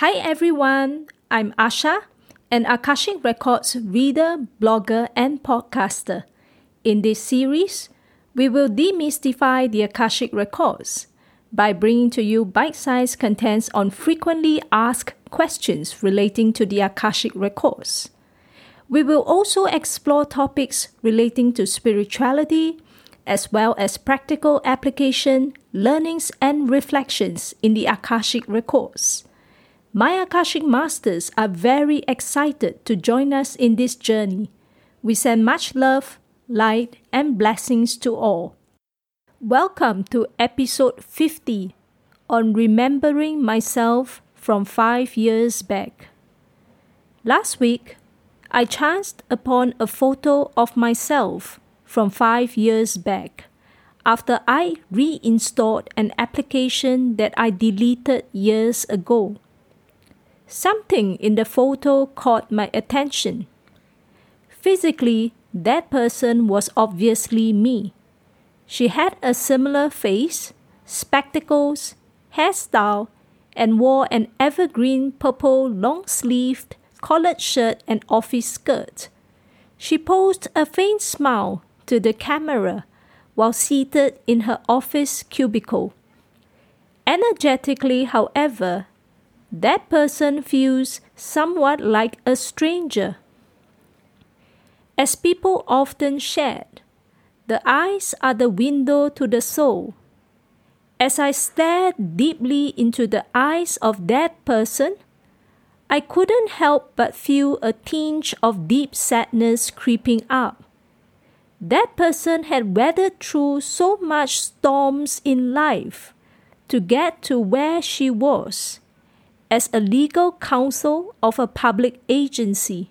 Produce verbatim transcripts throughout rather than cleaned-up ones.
Hi everyone, I'm Asha, an Akashic Records reader, blogger and podcaster. In this series, we will demystify the Akashic Records by bringing to you bite-sized contents on frequently asked questions relating to the Akashic Records. We will also explore topics relating to spirituality, as well as practical application, learnings and reflections in the Akashic Records. My Akashic Masters are very excited to join us in this journey. We send much love, light and blessings to all. Welcome to episode fifty on remembering myself from five years back. Last week, I chanced upon a photo of myself from five years back after I reinstalled an application that I deleted years ago. Something in the photo caught my attention. Physically, that person was obviously me. She had a similar face, spectacles, hairstyle, and wore an evergreen purple long-sleeved collared shirt and office skirt. She posed a faint smile to the camera while seated in her office cubicle. Energetically, however, that person feels somewhat like a stranger. As people often shared, the eyes are the window to the soul. As I stared deeply into the eyes of that person, I couldn't help but feel a tinge of deep sadness creeping up. That person had weathered through so much storms in life to get to where she was, as a legal counsel of a public agency.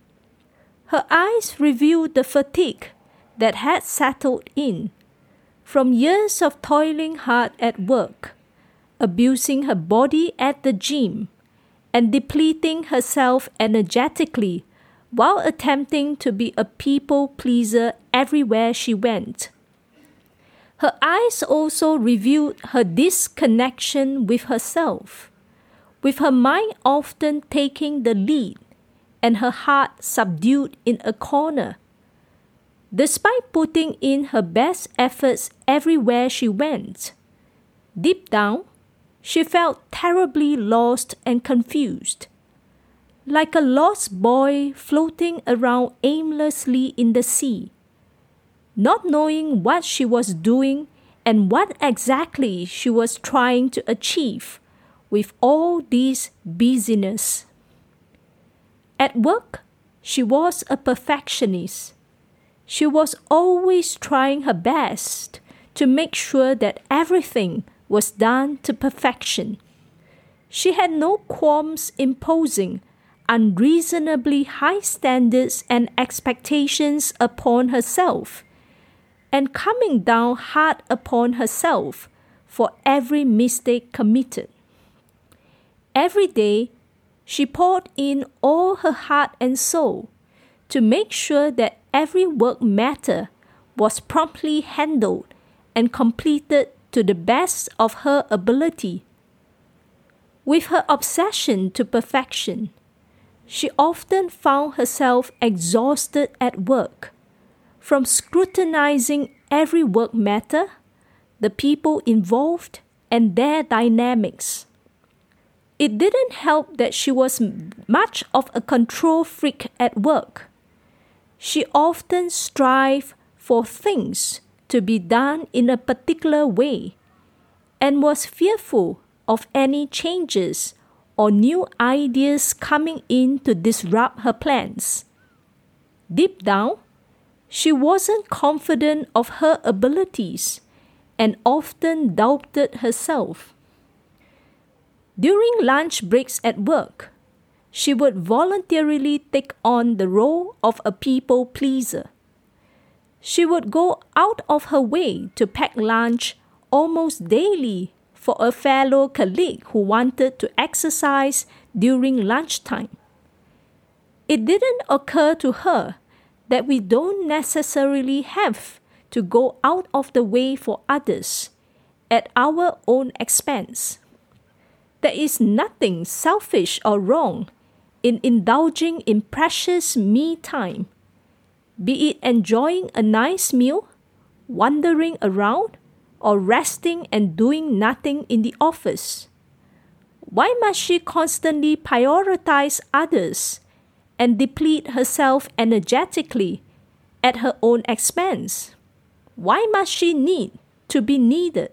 Her eyes revealed the fatigue that had settled in from years of toiling hard at work, abusing her body at the gym, and depleting herself energetically while attempting to be a people pleaser everywhere she went. Her eyes also revealed her disconnection with herself, with her mind often taking the lead and her heart subdued in a corner. Despite putting in her best efforts everywhere she went, deep down, she felt terribly lost and confused, like a lost boy floating around aimlessly in the sea, not knowing what she was doing and what exactly she was trying to achieve with all this busyness. At work, she was a perfectionist. She was always trying her best to make sure that everything was done to perfection. She had no qualms imposing unreasonably high standards and expectations upon herself, and coming down hard upon herself for every mistake committed. Every day, she poured in all her heart and soul to make sure that every work matter was promptly handled and completed to the best of her ability. With her obsession to perfection, she often found herself exhausted at work from scrutinizing every work matter, the people involved, and their dynamics. It didn't help that she was much of a control freak at work. She often strived for things to be done in a particular way, and was fearful of any changes or new ideas coming in to disrupt her plans. Deep down, she wasn't confident of her abilities and often doubted herself. During lunch breaks at work, she would voluntarily take on the role of a people pleaser. She would go out of her way to pack lunch almost daily for a fellow colleague who wanted to exercise during lunchtime. It didn't occur to her that we don't necessarily have to go out of the way for others at our own expense. There is nothing selfish or wrong in indulging in precious me time, be it enjoying a nice meal, wandering around, or resting and doing nothing in the office. Why must she constantly prioritize others and deplete herself energetically at her own expense? Why must she need to be needed?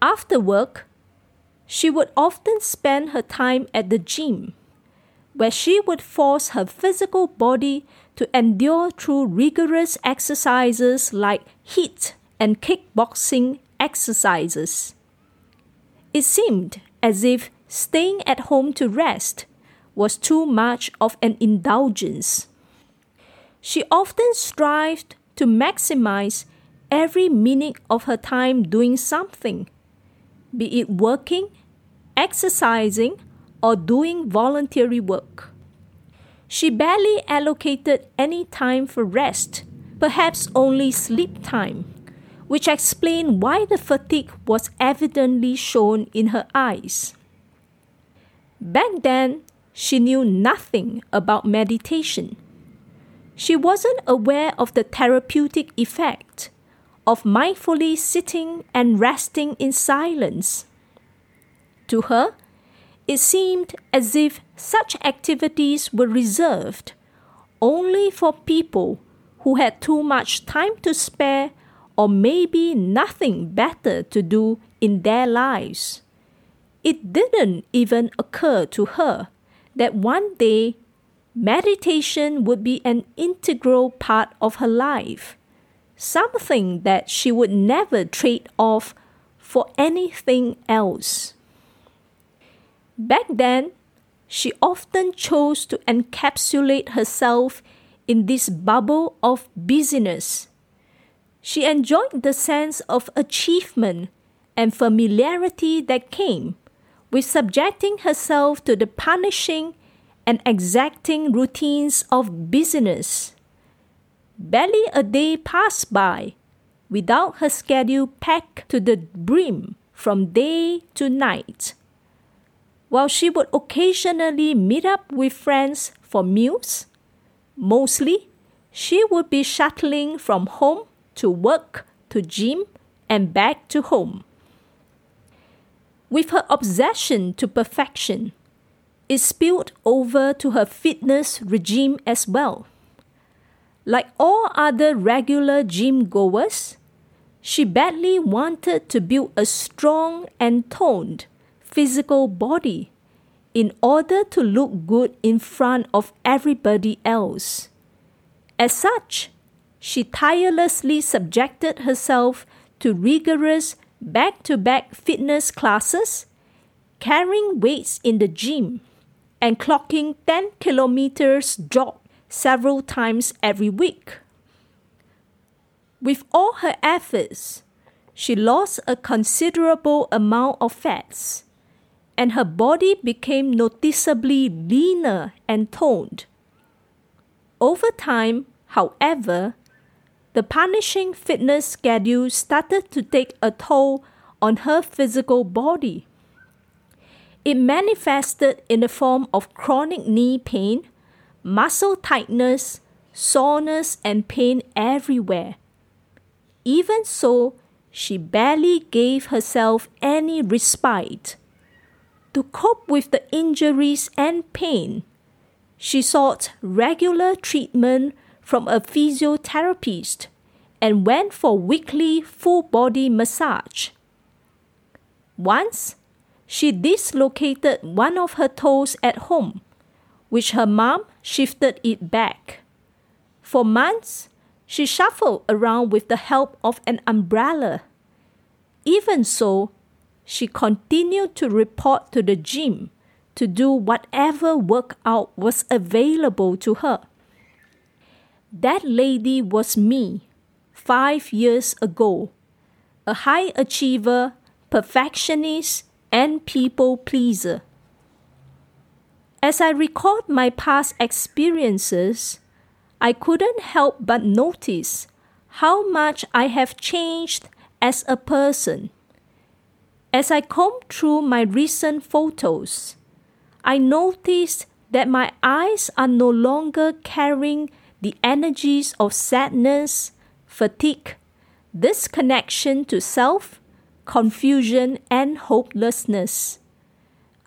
After work, she would often spend her time at the gym, where she would force her physical body to endure through rigorous exercises like HIIT and kickboxing exercises. It seemed as if staying at home to rest was too much of an indulgence. She often strived to maximize every minute of her time doing something, be it working, exercising, or doing voluntary work. She barely allocated any time for rest, perhaps only sleep time, which explained why the fatigue was evidently shown in her eyes. Back then, she knew nothing about meditation. She wasn't aware of the therapeutic effect of mindfully sitting and resting in silence. To her, it seemed as if such activities were reserved only for people who had too much time to spare or maybe nothing better to do in their lives. It didn't even occur to her that one day meditation would be an integral part of her life, something that she would never trade off for anything else. Back then, she often chose to encapsulate herself in this bubble of busyness. She enjoyed the sense of achievement and familiarity that came with subjecting herself to the punishing and exacting routines of busyness. Barely a day passed by without her schedule packed to the brim from day to night. While she would occasionally meet up with friends for meals, mostly she would be shuttling from home to work to gym and back to home. With her obsession to perfection, it spilled over to her fitness regime as well. Like all other regular gym goers, she badly wanted to build a strong and toned physical body in order to look good in front of everybody else. As such, she tirelessly subjected herself to rigorous back-to-back fitness classes, carrying weights in the gym, and clocking ten kilometers jog several times every week. With all her efforts, she lost a considerable amount of fats, and her body became noticeably leaner and toned. Over time, however, the punishing fitness schedule started to take a toll on her physical body. It manifested in the form of chronic knee pain, muscle tightness, soreness, and pain everywhere. Even so, she barely gave herself any respite. To cope with the injuries and pain, she sought regular treatment from a physiotherapist and went for weekly full-body massage. Once, she dislocated one of her toes at home, which her mom shifted it back. For months, she shuffled around with the help of an umbrella. Even so, she continued to report to the gym to do whatever workout was available to her. That lady was me, five years ago, a high achiever, perfectionist, and people pleaser. As I recalled my past experiences, I couldn't help but notice how much I have changed as a person. As I combed through my recent photos, I noticed that my eyes are no longer carrying the energies of sadness, fatigue, disconnection to self, confusion, and hopelessness.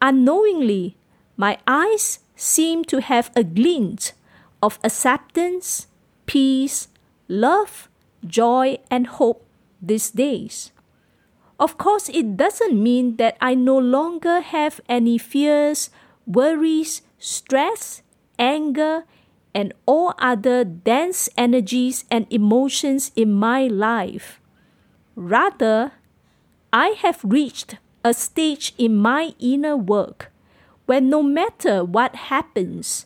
Unknowingly, my eyes seem to have a glint of acceptance, peace, love, joy, and hope these days. Of course, it doesn't mean that I no longer have any fears, worries, stress, anger, and all other dense energies and emotions in my life. Rather, I have reached a stage in my inner work where no matter what happens,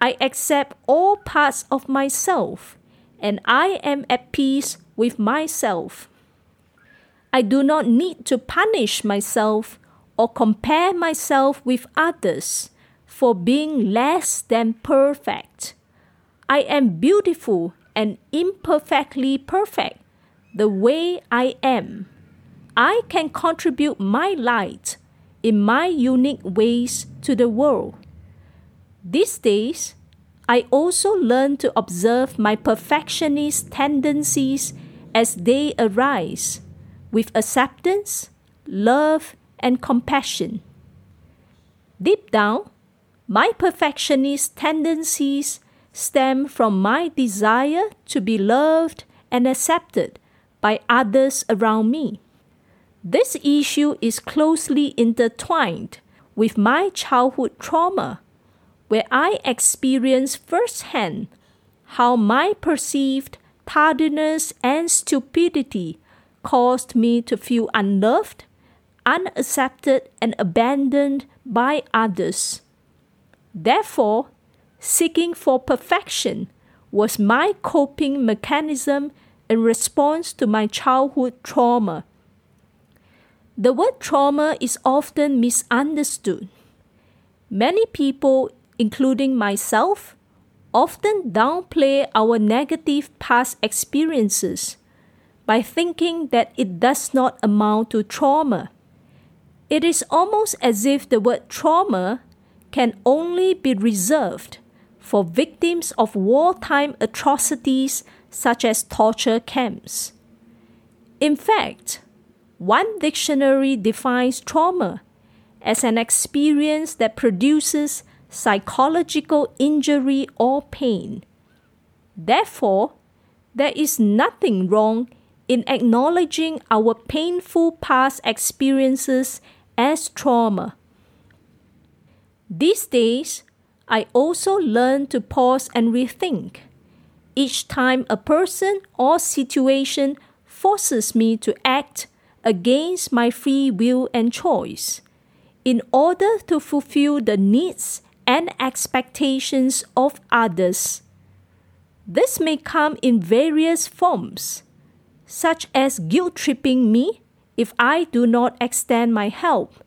I accept all parts of myself and I am at peace with myself. I do not need to punish myself or compare myself with others for being less than perfect. I am beautiful and imperfectly perfect the way I am. I can contribute my light in my unique ways to the world. These days, I also learn to observe my perfectionist tendencies as they arise, with acceptance, love, and compassion. Deep down, my perfectionist tendencies stem from my desire to be loved and accepted by others around me. This issue is closely intertwined with my childhood trauma, where I experienced firsthand how my perceived tardiness and stupidity caused me to feel unloved, unaccepted, and abandoned by others. Therefore, seeking for perfection was my coping mechanism in response to my childhood trauma. The word trauma is often misunderstood. Many people, including myself, often downplay our negative past experiences by thinking that it does not amount to trauma. It is almost as if the word trauma can only be reserved for victims of wartime atrocities such as torture camps. In fact, one dictionary defines trauma as an experience that produces psychological injury or pain. Therefore, there is nothing wrong in acknowledging our painful past experiences as trauma. These days, I also learn to pause and rethink each time a person or situation forces me to act against my free will and choice in order to fulfill the needs and expectations of others. This may come in various forms, such as guilt-tripping me if I do not extend my help,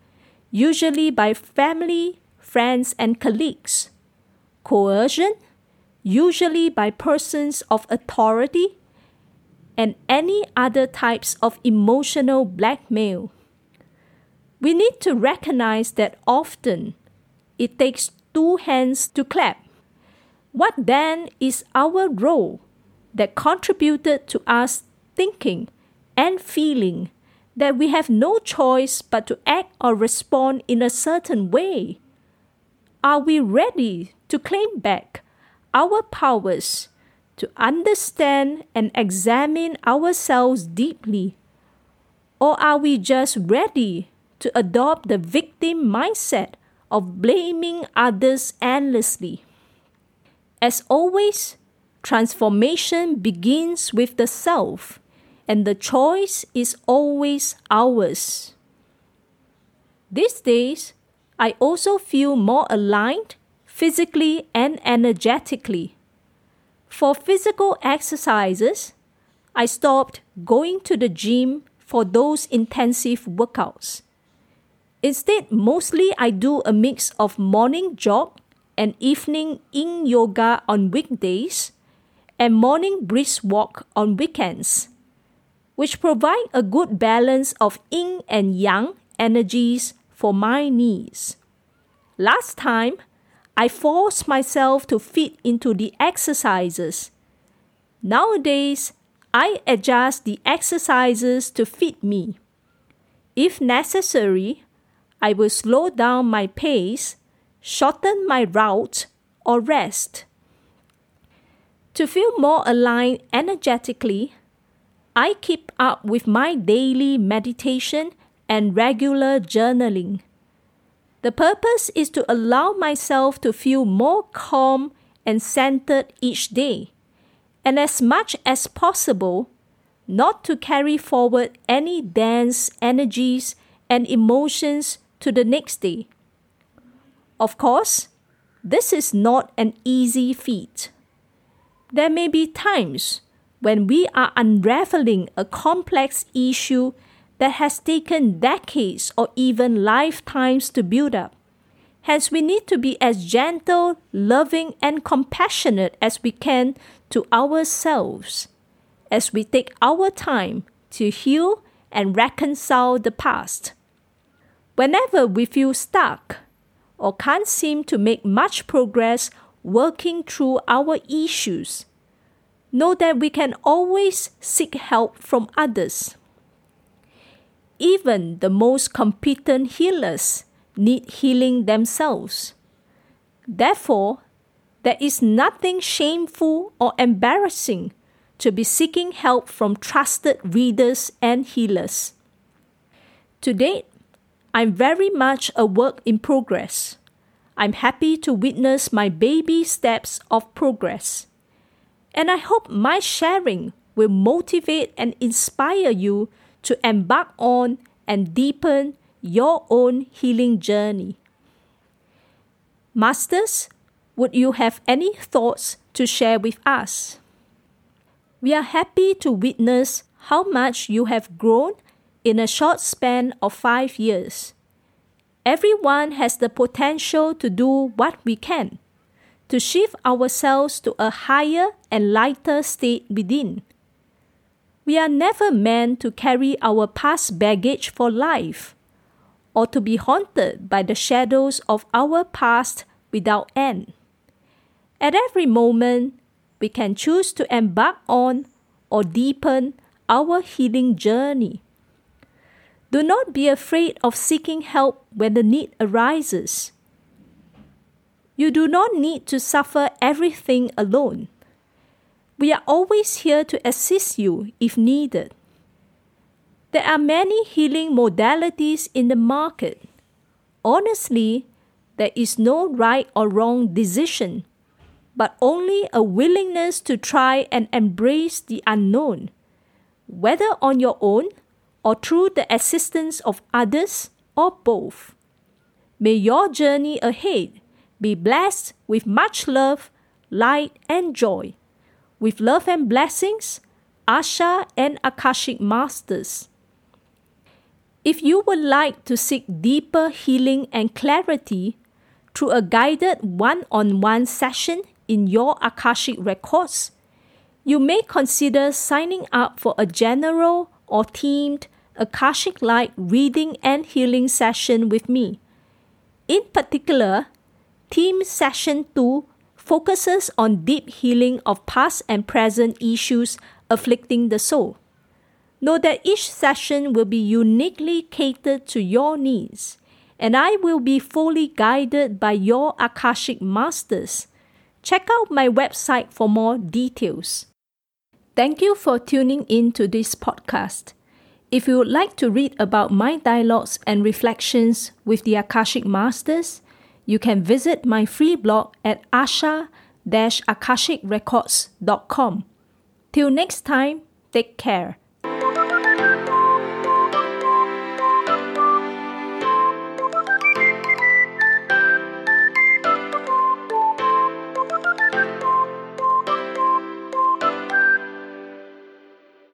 usually by family, friends, and colleagues; coercion, usually by persons of authority; and any other types of emotional blackmail. We need to recognize that often it takes two hands to clap. What then is our role that contributed to us thinking and feeling that we have no choice but to act or respond in a certain way? Are we ready to claim back our powers to understand and examine ourselves deeply? Or are we just ready to adopt the victim mindset of blaming others endlessly? As always, transformation begins with the self, and the choice is always ours. These days, I also feel more aligned physically and energetically. For physical exercises, I stopped going to the gym for those intensive workouts. Instead, mostly I do a mix of morning jog and evening yin yoga on weekdays and morning brisk walk on weekends, which provide a good balance of yin and yang energies for my needs. Last time, I forced myself to fit into the exercises. Nowadays, I adjust the exercises to fit me. If necessary, I will slow down my pace, shorten my route, or rest. To feel more aligned energetically, I keep up with my daily meditation and regular journaling. The purpose is to allow myself to feel more calm and centered each day, and as much as possible, not to carry forward any dense energies and emotions to the next day. Of course, this is not an easy feat. There may be times when we are unraveling a complex issue that has taken decades or even lifetimes to build up. Hence, we need to be as gentle, loving, and compassionate as we can to ourselves as we take our time to heal and reconcile the past. Whenever we feel stuck or can't seem to make much progress working through our issues, know that we can always seek help from others. Even the most competent healers need healing themselves. Therefore, there is nothing shameful or embarrassing to be seeking help from trusted readers and healers. To date, I'm very much a work in progress. I'm happy to witness my baby steps of progress. And I hope my sharing will motivate and inspire you to embark on and deepen your own healing journey. Masters, would you have any thoughts to share with us? We are happy to witness how much you have grown in a short span of five years. Everyone has the potential to do what we can, to shift ourselves to a higher and lighter state within. We are never meant to carry our past baggage for life, or to be haunted by the shadows of our past without end. At every moment, we can choose to embark on or deepen our healing journey. Do not be afraid of seeking help when the need arises. You do not need to suffer everything alone. We are always here to assist you if needed. There are many healing modalities in the market. Honestly, there is no right or wrong decision, but only a willingness to try and embrace the unknown, whether on your own or through the assistance of others or both. May your journey ahead be blessed with much love, light, and joy. With love and blessings, Asha and Akashic Masters. If you would like to seek deeper healing and clarity through a guided one-on-one session in your Akashic Records, you may consider signing up for a general or themed Akashic-like reading and healing session with me. In particular, Theme Session two focuses on deep healing of past and present issues afflicting the soul. Know that each session will be uniquely catered to your needs, and I will be fully guided by your Akashic Masters. Check out my website for more details. Thank you for tuning in to this podcast. If you would like to read about my dialogues and reflections with the Akashic Masters, you can visit my free blog at asha dash akashic records dot com. Till next time, take care.